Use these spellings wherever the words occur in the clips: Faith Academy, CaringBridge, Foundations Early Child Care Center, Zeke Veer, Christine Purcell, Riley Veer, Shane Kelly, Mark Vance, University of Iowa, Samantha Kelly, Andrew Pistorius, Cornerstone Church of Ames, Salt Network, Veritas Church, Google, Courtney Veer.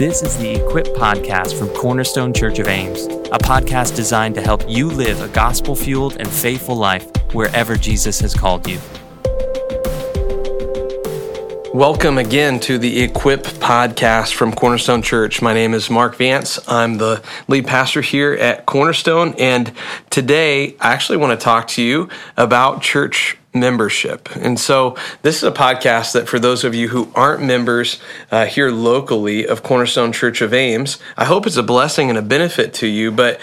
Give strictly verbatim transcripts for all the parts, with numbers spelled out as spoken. This is the Equip Podcast from Cornerstone Church of Ames, a podcast designed to help you live a gospel-fueled and faithful life wherever Jesus has called you. Welcome again to the Equip Podcast from Cornerstone Church. My name is Mark Vance. I'm the lead pastor here at Cornerstone, and today I actually want to talk to you about church membership. And so this is a podcast that for those of you who aren't members uh, here locally of Cornerstone Church of Ames, I hope it's a blessing and a benefit to you, but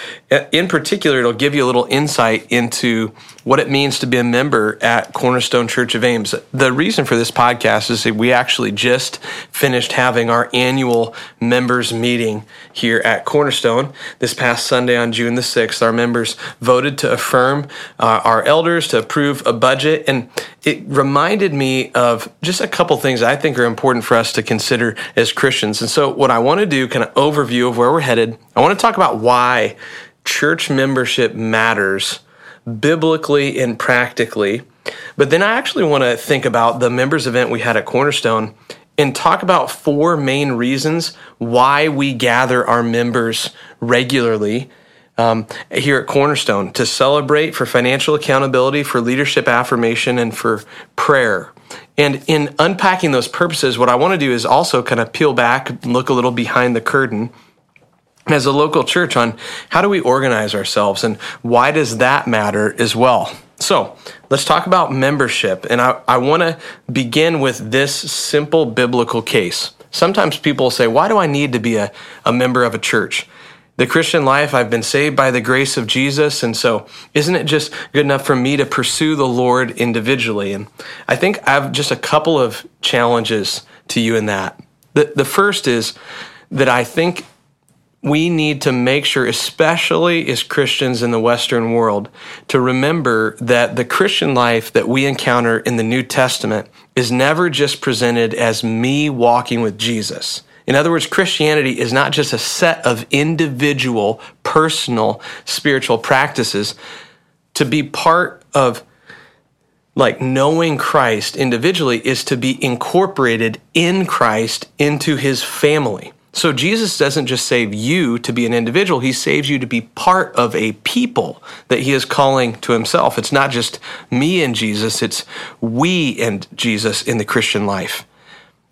in particular, it'll give you a little insight into what it means to be a member at Cornerstone Church of Ames. The reason for this podcast is that we actually just finished having our annual members meeting here at Cornerstone. This past Sunday on June the sixth, our members voted to affirm uh, our elders, to approve a budget. And it reminded me of just a couple things I think are important for us to consider as Christians. And so what I want to do, kind of overview of where we're headed, I want to talk about why church membership matters biblically and practically. But then I actually want to think about the members event we had at Cornerstone and talk about four main reasons why we gather our members regularly Um, here at Cornerstone, to celebrate, for financial accountability, for leadership affirmation, and for prayer. And in unpacking those purposes, what I want to do is also kind of peel back and look a little behind the curtain as a local church on how do we organize ourselves and why does that matter as well. So let's talk about membership. And I, I want to begin with this simple biblical case. Sometimes people say, why do I need to be a, a member of a church? The Christian life, I've been saved by the grace of Jesus, and so isn't it just good enough for me to pursue the Lord individually? And I think I have just a couple of challenges to you in that. The, the first is that I think we need to make sure, especially as Christians in the Western world, to remember that the Christian life that we encounter in the New Testament is never just presented as me walking with Jesus. In other words, Christianity is not just a set of individual, personal, spiritual practices. To be part of, like, knowing Christ individually is to be incorporated in Christ into his family. So Jesus doesn't just save you to be an individual. He saves you to be part of a people that he is calling to himself. It's not just me and Jesus. It's we and Jesus in the Christian life.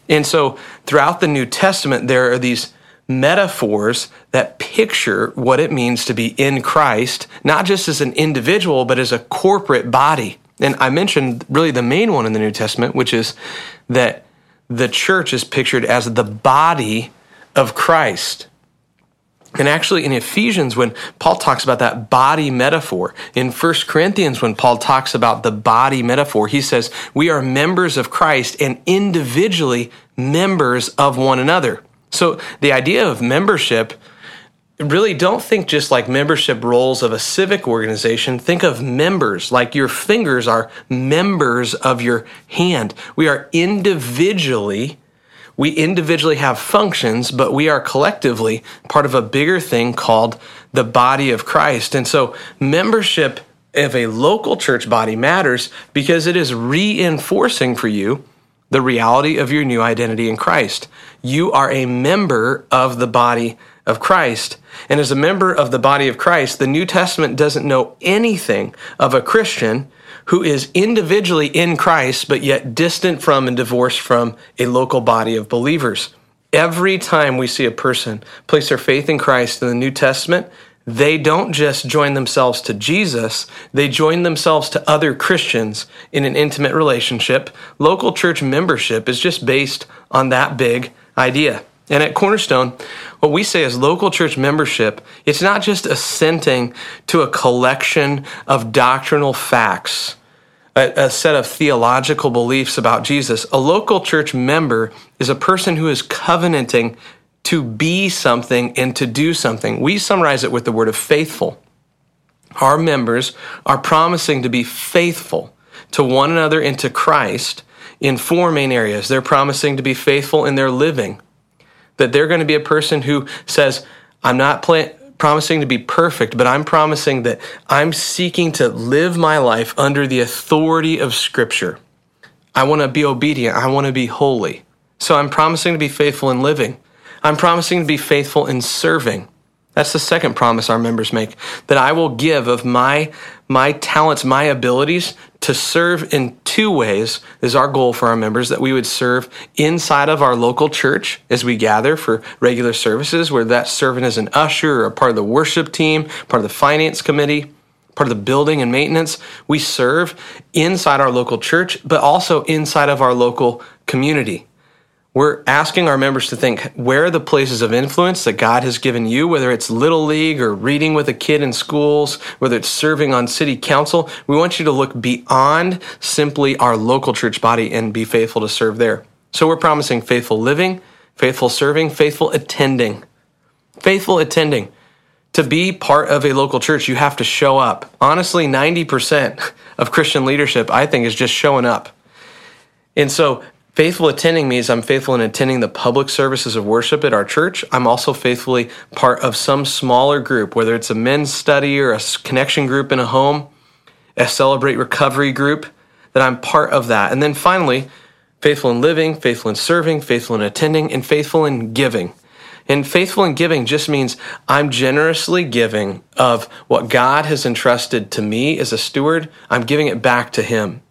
And so throughout the New Testament, there are these metaphors that picture what it means to be in Christ, not just as an individual, but as a corporate body. And I mentioned really the main one in the New Testament, which is that the church is pictured as the body of Christ. And actually in Ephesians, when Paul talks about that body metaphor, in First Corinthians, when Paul talks about the body metaphor, he says, we are members of Christ and individually members of one another. So the idea of membership, really don't think just like membership roles of a civic organization. Think of members, like your fingers are members of your hand. We are individually We individually have functions, but we are collectively part of a bigger thing called the body of Christ. And so membership of a local church body matters because it is reinforcing for you the reality of your new identity in Christ. You are a member of the body of Christ. And as a member of the body of Christ, the New Testament doesn't know anything of a Christian who is individually in Christ, but yet distant from and divorced from a local body of believers. Every time we see a person place their faith in Christ in the New Testament, they don't just join themselves to Jesus, they join themselves to other Christians in an intimate relationship. Local church membership is just based on that big idea. And at Cornerstone, what we say is local church membership, it's not just assenting to a collection of doctrinal facts, a, a set of theological beliefs about Jesus. A local church member is a person who is covenanting to be something and to do something. We summarize it with the word of faithful. Our members are promising to be faithful to one another and to Christ in four main areas. They're promising to be faithful in their living, that they're going to be a person who says, I'm not pl- promising to be perfect, but I'm promising that I'm seeking to live my life under the authority of Scripture. I want to be obedient. I want to be holy. So I'm promising to be faithful in living. I'm promising to be faithful in serving. That's the second promise our members make, that I will give of my my talents, my abilities to serve in two ways. This is our goal for our members, that we would serve inside of our local church as we gather for regular services, where that servant is an usher or a part of the worship team, part of the finance committee, part of the building and maintenance. We serve inside our local church, but also inside of our local community. We're asking our members to think, where are the places of influence that God has given you, whether it's Little League or reading with a kid in schools, whether it's serving on city council? We want you to look beyond simply our local church body and be faithful to serve there. So we're promising faithful living, faithful serving, faithful attending. Faithful attending. To be part of a local church, you have to show up. Honestly, ninety percent of Christian leadership, I think, is just showing up. And so faithful attending means I'm faithful in attending the public services of worship at our church. I'm also faithfully part of some smaller group, whether it's a men's study or a connection group in a home, a Celebrate Recovery group, that I'm part of that. And then finally, faithful in living, faithful in serving, faithful in attending, and faithful in giving. And faithful in giving just means I'm generously giving of what God has entrusted to me as a steward. I'm giving it back to Him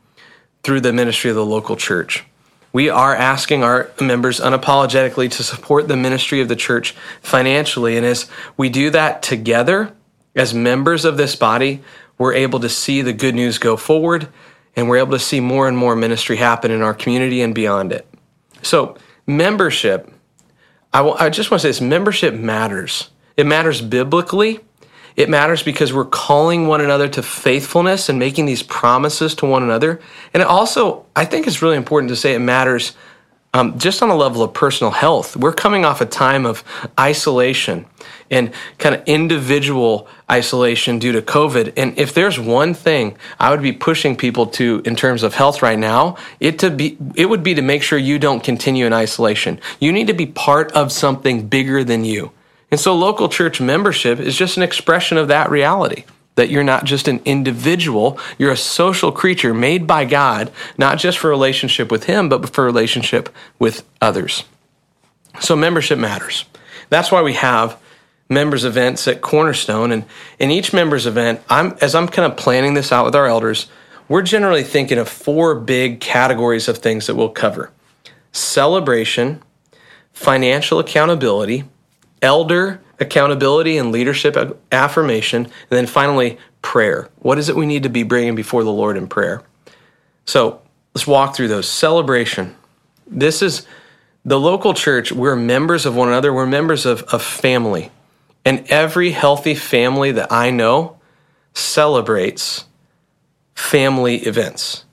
through the ministry of the local church. We are asking our members unapologetically to support the ministry of the church financially. And as we do that together, as members of this body, we're able to see the good news go forward, and we're able to see more and more ministry happen in our community and beyond it. So membership, I, will, I just want to say this, membership matters. It matters biblically. It matters because we're calling one another to faithfulness and making these promises to one another. And it also, I think it's really important to say it matters um, just on a level of personal health. We're coming off a time of isolation and kind of individual isolation due to COVID. And if there's one thing I would be pushing people to in terms of health right now, it to be it would be to make sure you don't continue in isolation. You need to be part of something bigger than you. And so local church membership is just an expression of that reality, that you're not just an individual, you're a social creature made by God, not just for relationship with Him, but for relationship with others. So membership matters. That's why we have members events at Cornerstone. And in each members event, I'm as I'm kind of planning this out with our elders, we're generally thinking of four big categories of things that we'll cover. Celebration, financial accountability, elder accountability and leadership affirmation, and then finally, prayer. What is it we need to be bringing before the Lord in prayer? So let's walk through those. Celebration. This is the local church. We're members of one another. We're members of a family. And every healthy family that I know celebrates family events.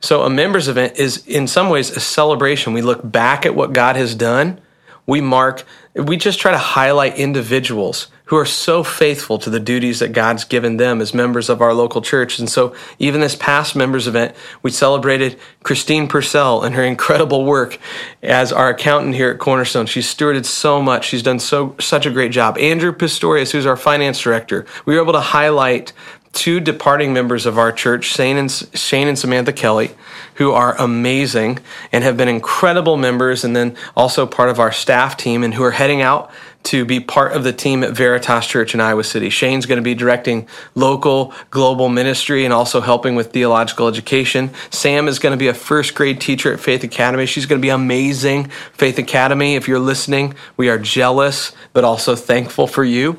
So a members event is in some ways a celebration. We look back at what God has done. We mark, we just try to highlight individuals who are so faithful to the duties that God's given them as members of our local church. And so even this past members event, we celebrated Christine Purcell and her incredible work as our accountant here at Cornerstone. She's stewarded so much. She's done so such a great job. Andrew Pistorius, who's our finance director, we were able to highlight two departing members of our church, Shane and, Shane and Samantha Kelly, who are amazing and have been incredible members, and then also part of our staff team, and who are heading out to be part of the team at Veritas Church in Iowa City. Shane's going to be directing local, global ministry and also helping with theological education. Sam is going to be a first grade teacher at Faith Academy. She's going to be amazing. Faith Academy, if you're listening, we are jealous, but also thankful for you.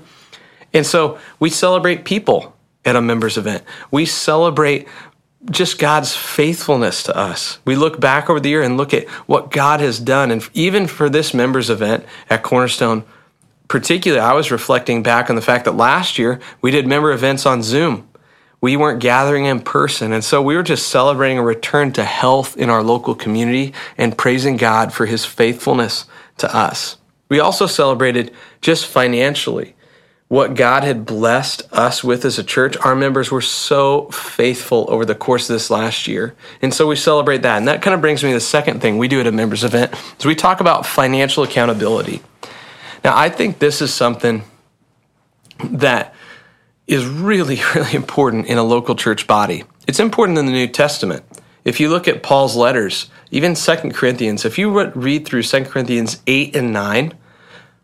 And so we celebrate people at a members event. We celebrate just God's faithfulness to us. We look back over the year and look at what God has done. And even for this members event at Cornerstone, particularly, I was reflecting back on the fact that last year we did member events on Zoom. We weren't gathering in person. And so we were just celebrating a return to health in our local community and praising God for His faithfulness to us. We also celebrated just financially what God had blessed us with as a church. Our members were so faithful over the course of this last year. And so we celebrate that. And that kind of brings me to the second thing we do at a members event, is we talk about financial accountability. Now, I think this is something that is really, really important in a local church body. It's important in the New Testament. If you look at Paul's letters, even Second Corinthians, if you read through Second Corinthians eight and nine,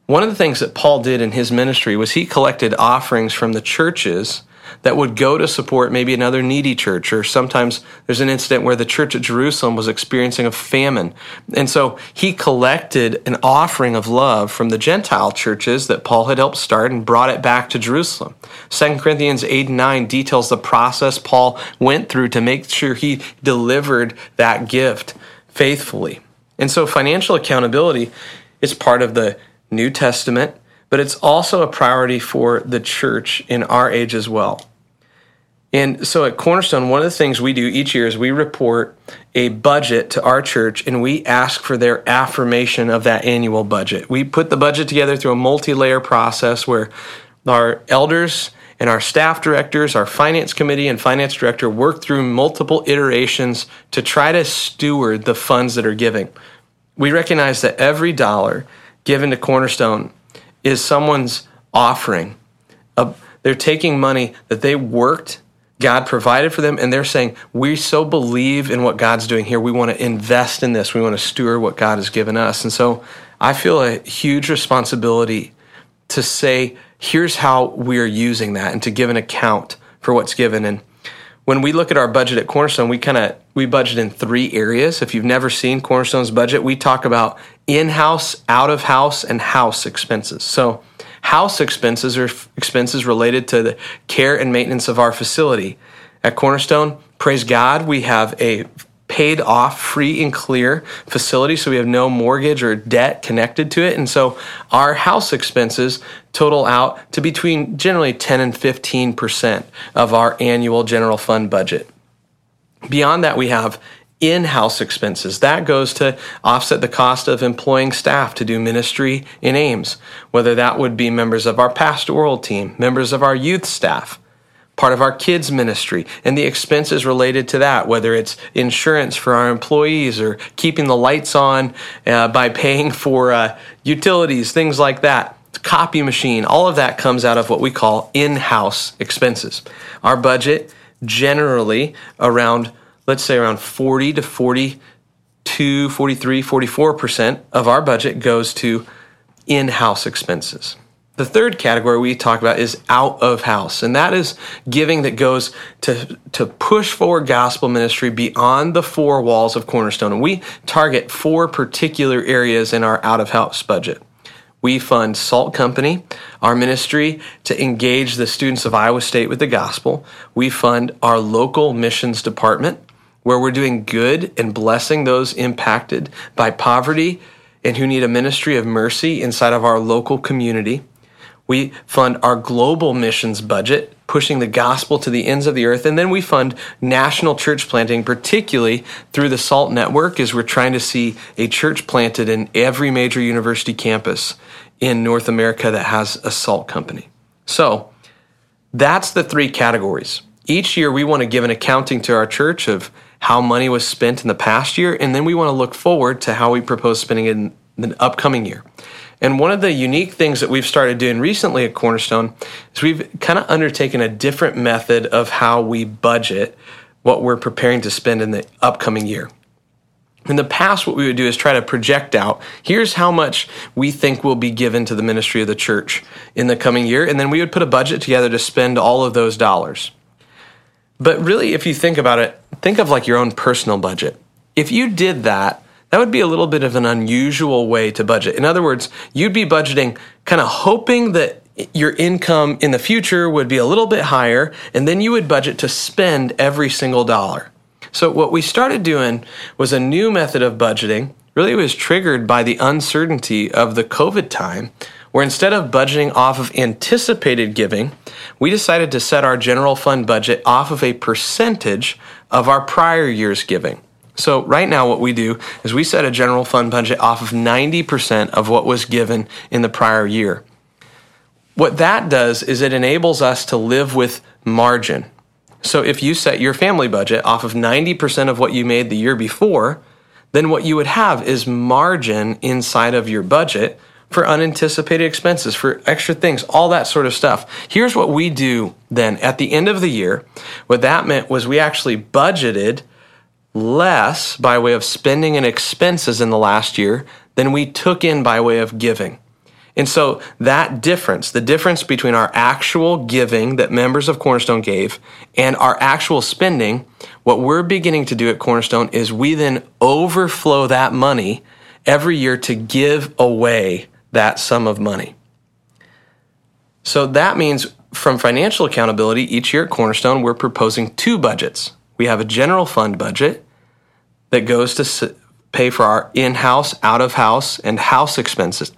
One of the things that Paul did in his ministry was he collected offerings from the churches that would go to support maybe another needy church, or sometimes there's an incident where the church at Jerusalem was experiencing a famine. And so he collected an offering of love from the Gentile churches that Paul had helped start and brought it back to Jerusalem. Second Corinthians eight and nine details the process Paul went through to make sure he delivered that gift faithfully. And so financial accountability is part of the New Testament, but it's also a priority for the church in our age as well. And so at Cornerstone, one of the things we do each year is we report a budget to our church, and we ask for their affirmation of that annual budget. We put the budget together through a multi-layer process where our elders and our staff directors, our finance committee and finance director work through multiple iterations to try to steward the funds that are given. We recognize that every dollar given to Cornerstone is someone's offering. Uh, they're taking money that they worked, God provided for them, and they're saying, we so believe in what God's doing here. We want to invest in this. We want to steward what God has given us. And so I feel a huge responsibility to say, here's how we're using that, and to give an account for what's given. And when we look at our budget at Cornerstone, we kind of we budget in three areas. If you've never seen Cornerstone's budget, we talk about in-house, out-of-house, and house expenses. So house expenses are f- expenses related to the care and maintenance of our facility. At Cornerstone, praise God, we have a paid-off, free and clear facility, so we have no mortgage or debt connected to it. And so our house expenses total out to between generally ten and fifteen percent of our annual general fund budget. Beyond that, we have in-house expenses. That goes to offset the cost of employing staff to do ministry in Ames, whether that would be members of our pastoral team, members of our youth staff, part of our kids' ministry, and the expenses related to that, whether it's insurance for our employees or keeping the lights on uh, by paying for uh, utilities, things like that. Copy machine, all of that comes out of what we call in-house expenses. Our budget generally around Let's say around forty to forty-two, forty-three, forty-four percent of our budget goes to in-house expenses. The third category we talk about is out of house, and that is giving that goes to, to push forward gospel ministry beyond the four walls of Cornerstone. And we target four particular areas in our out of house budget. We fund Salt Company, our ministry to engage the students of Iowa State with the gospel. We fund our local missions department, where we're doing good and blessing those impacted by poverty and who need a ministry of mercy inside of our local community. We fund our global missions budget, pushing the gospel to the ends of the earth. And then we fund national church planting, particularly through the Salt Network, as we're trying to see a church planted in every major university campus in North America that has a Salt Company. So that's the three categories. Each year we want to give an accounting to our church of how money was spent in the past year, and then we want to look forward to how we propose spending it in the upcoming year. And one of the unique things that we've started doing recently at Cornerstone is we've kind of undertaken a different method of how we budget what we're preparing to spend in the upcoming year. In the past, what we would do is try to project out, here's how much we think will be given to the ministry of the church in the coming year, and then we would put a budget together to spend all of those dollars. But really, if you think about it, think of like your own personal budget. If you did that, That would be a little bit of an unusual way to budget. In other words, you'd be budgeting kind of hoping that your income in the future would be a little bit higher, and then you would budget to spend every single dollar. So what we started doing was a new method of budgeting. Really, it was triggered by the uncertainty of the COVID time, where instead of budgeting off of anticipated giving, we decided to set our general fund budget off of a percentage of our prior year's giving. So right now what we do is we set a general fund budget off of ninety percent of what was given in the prior year. What that does is it enables us to live with margin. So if you set your family budget off of ninety percent of what you made the year before, then what you would have is margin inside of your budget for unanticipated expenses, for extra things, all that sort of stuff. Here's what we do then at the end of the year. What that meant was we actually budgeted less by way of spending and expenses in the last year than we took in by way of giving. And so that difference, the difference between our actual giving that members of Cornerstone gave and our actual spending, what we're beginning to do at Cornerstone is we then overflow that money every year to give away that sum of money. So that means from financial accountability, each year at Cornerstone, we're proposing two budgets. We have a general fund budget that goes to pay for our in-house, out-of-house, and house expenses.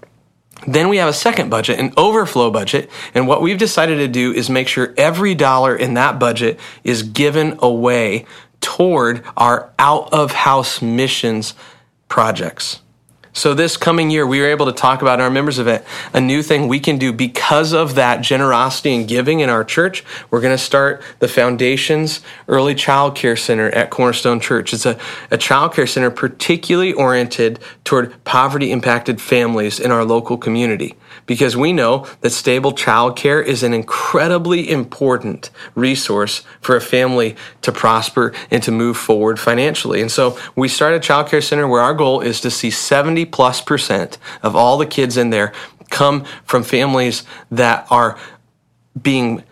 Then we have a second budget, an overflow budget, and what we've decided to do is make sure every dollar in that budget is given away toward our out-of-house missions projects. So this coming year, we were able to talk about in our members event a new thing we can do because of that generosity and giving in our church. We're going to start the Foundations Early Child Care Center at Cornerstone Church. It's a, a child care center particularly oriented toward poverty-impacted families in our local community, because we know that stable child care is an incredibly important resource for a family to prosper and to move forward financially. And so we started a child care center where our goal is to see seventy plus percent of all the kids in there come from families that are being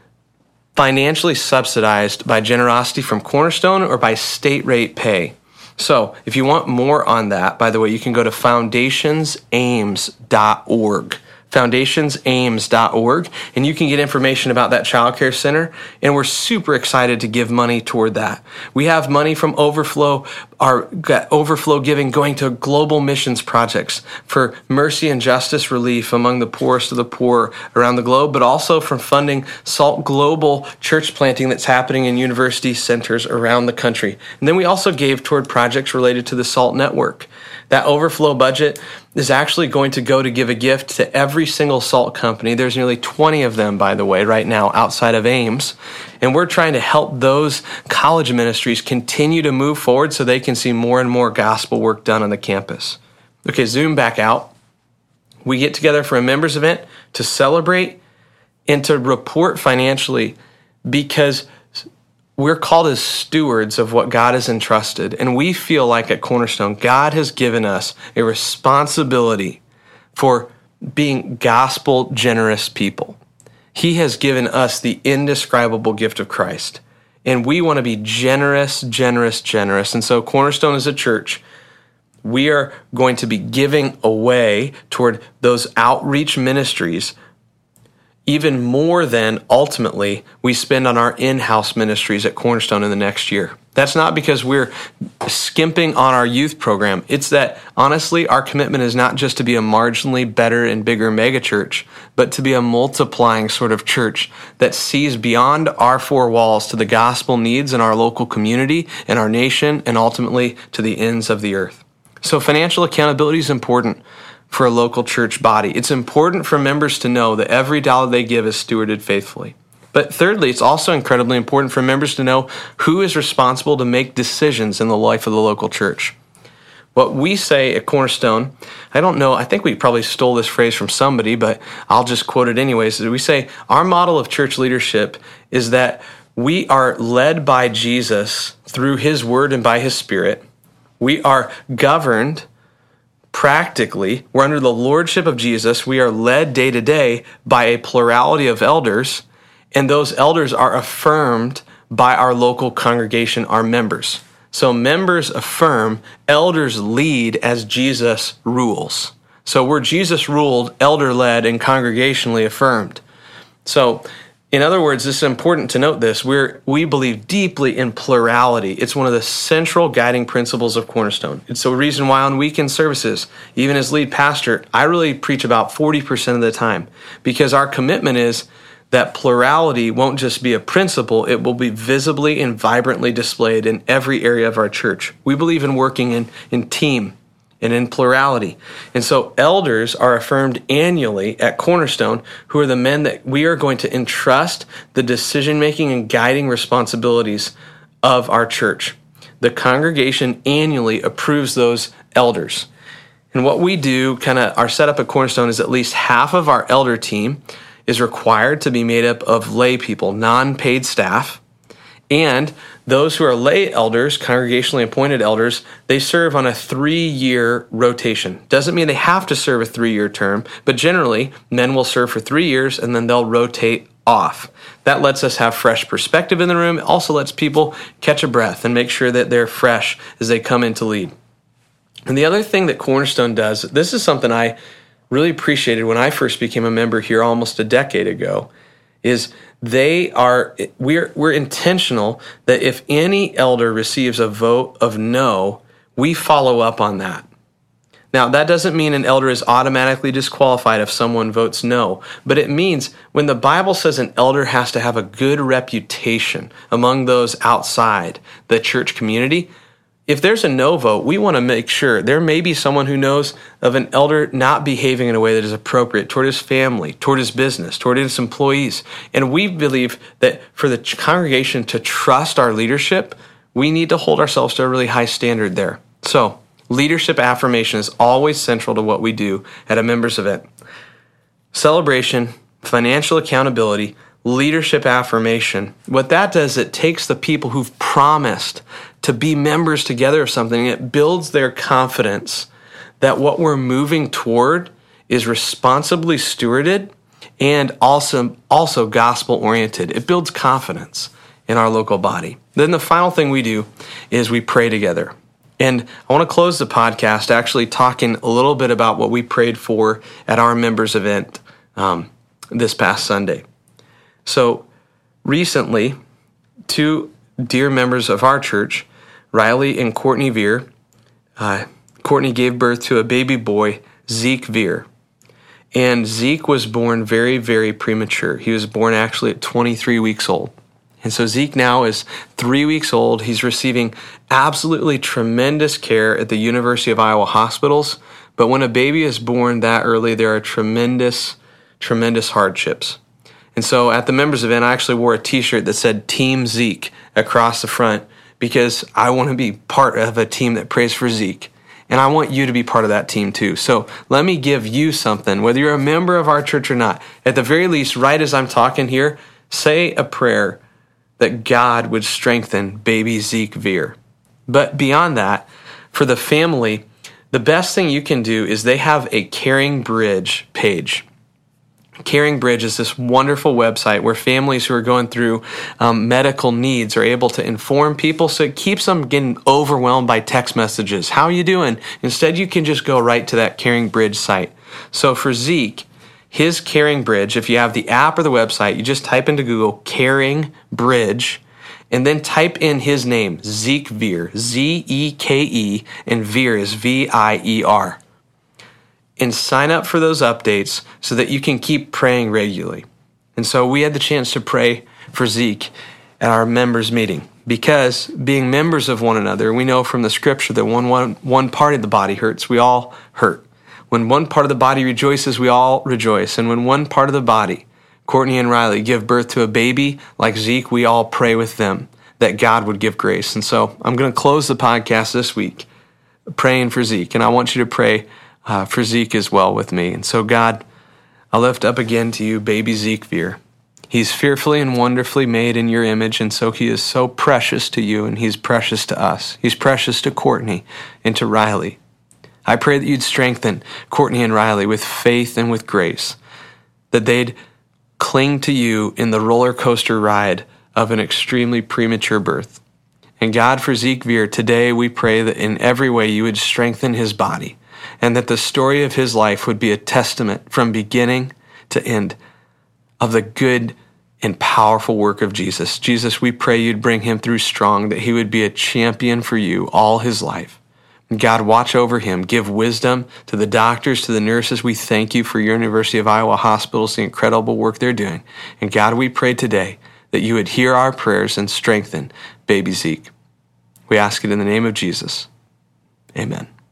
financially subsidized by generosity from Cornerstone or by state rate pay. So if you want more on that, by the way, you can go to foundations aims dot org. foundations aims dot org, and you can get information about that child care center, and we're super excited to give money toward that. We have money from overflow, our overflow giving going to global missions projects for mercy and justice relief among the poorest of the poor around the globe, but also from funding Salt Global church planting that's happening in university centers around the country. And then we also gave toward projects related to the Salt Network. That overflow budget is actually going to go to give a gift to every single salt company. There's nearly twenty of them, by the way, right now outside of Ames. And we're trying to help those college ministries continue to move forward so they can see more and more gospel work done on the campus. Okay, zoom back out. We get together for a members event to celebrate and to report financially, because we're called as stewards of what God has entrusted, and we feel like at Cornerstone, God has given us a responsibility for being gospel generous people. He has given us the indescribable gift of Christ, and we want to be generous, generous, generous. And so Cornerstone is a church. We are going to be giving away toward those outreach ministries even more than, ultimately, we spend on our in-house ministries at Cornerstone in the next year. That's not because we're skimping on our youth program. It's that, honestly, our commitment is not just to be a marginally better and bigger megachurch, but to be a multiplying sort of church that sees beyond our four walls to the gospel needs in our local community and our nation and, ultimately, to the ends of the earth. So financial accountability is important for a local church body. It's important for members to know that every dollar they give is stewarded faithfully. But thirdly, it's also incredibly important for members to know who is responsible to make decisions in the life of the local church. What we say at Cornerstone, I don't know, I think we probably stole this phrase from somebody, but I'll just quote it anyways. We say our model of church leadership is that we are led by Jesus through his word and by his spirit. We are governed practically, we're under the lordship of Jesus. We are led day to day by a plurality of elders, and those elders are affirmed by our local congregation, our members. So members affirm, elders lead as Jesus rules. So we're Jesus ruled, elder led, and congregationally affirmed. So in other words, it's important to note this. We're, we believe deeply in plurality. It's one of the central guiding principles of Cornerstone. It's the reason why on weekend services, even as lead pastor, I really preach about forty percent of the time, because our commitment is that plurality won't just be a principle, it will be visibly and vibrantly displayed in every area of our church. We believe in working in, in team and in plurality. And so elders are affirmed annually at Cornerstone, who are the men that we are going to entrust the decision-making and guiding responsibilities of our church. The congregation annually approves those elders. And what we do, kind of our setup at Cornerstone, is at least half of our elder team is required to be made up of lay people, non-paid staff, and Those who are lay elders, congregationally appointed elders, they serve on a three-year rotation. Doesn't mean they have to serve a three-year term, but generally, men will serve for three years and then they'll rotate off. That lets us have fresh perspective in the room. It also lets people catch a breath and make sure that they're fresh as they come in to lead. And the other thing that Cornerstone does, this is something I really appreciated when I first became a member here almost a decade ago, is they are we're we're intentional that if any elder receives a vote of no, we follow up on that. Now, that doesn't mean an elder is automatically disqualified if someone votes no, but it means when the Bible says an elder has to have a good reputation among those outside the church community, if there's a no vote, we want to make sure there may be someone who knows of an elder not behaving in a way that is appropriate toward his family, toward his business, toward his employees. And we believe that for the congregation to trust our leadership, we need to hold ourselves to a really high standard there. So leadership affirmation is always central to what we do at a members event. Celebration, financial accountability, leadership affirmation. What that does, it takes the people who've promised to be members together of something, and it builds their confidence that what we're moving toward is responsibly stewarded and also, also gospel-oriented. It builds confidence in our local body. Then the final thing we do is we pray together. And I want to close the podcast actually talking a little bit about what we prayed for at our members event um, this past Sunday. So recently, two dear members of our church, Riley and Courtney Veer, uh, Courtney gave birth to a baby boy, Zeke Veer. And Zeke was born very, very premature. He was born actually at twenty-three weeks old. And so Zeke now is three weeks old. He's receiving absolutely tremendous care at the University of Iowa hospitals. But when a baby is born that early, there are tremendous, tremendous hardships. And so at the members event, I actually wore a t-shirt that said Team Zeke across the front because I want to be part of a team that prays for Zeke. And I want you to be part of that team too. So let me give you something, whether you're a member of our church or not. At the very least, right as I'm talking here, say a prayer that God would strengthen baby Zeke Veer. But beyond that, for the family, the best thing you can do is they have a CaringBridge page. CaringBridge is this wonderful website where families who are going through um, medical needs are able to inform people, so it keeps them getting overwhelmed by text messages. How are you doing? Instead, you can just go right to that CaringBridge site. So for Zeke, his CaringBridge, if you have the app or the website, you just type into Google CaringBridge and then type in his name, Zeke Veer, Z E K E, and Veer is V I E R. And sign up for those updates so that you can keep praying regularly. And so we had the chance to pray for Zeke at our members meeting because being members of one another, we know from the scripture that when one, one part of the body hurts, we all hurt. When one part of the body rejoices, we all rejoice. And when one part of the body, Courtney and Riley, give birth to a baby like Zeke, we all pray with them that God would give grace. And so I'm going to close the podcast this week praying for Zeke, and I want you to pray Uh, for Zeke as well with me. And so, God, I lift up again to you baby Zeke Veer. He's fearfully and wonderfully made in your image, and so he is so precious to you, and he's precious to us. He's precious to Courtney and to Riley. I pray that you'd strengthen Courtney and Riley with faith and with grace, that they'd cling to you in the roller coaster ride of an extremely premature birth. And God, for Zeke Veer, today we pray that in every way you would strengthen his body, and that the story of his life would be a testament from beginning to end of the good and powerful work of Jesus. Jesus, we pray you'd bring him through strong, that he would be a champion for you all his life. God, watch over him. Give wisdom to the doctors, to the nurses. We thank you for your University of Iowa hospitals, the incredible work they're doing. And God, we pray today that you would hear our prayers and strengthen baby Zeke. We ask it in the name of Jesus. Amen.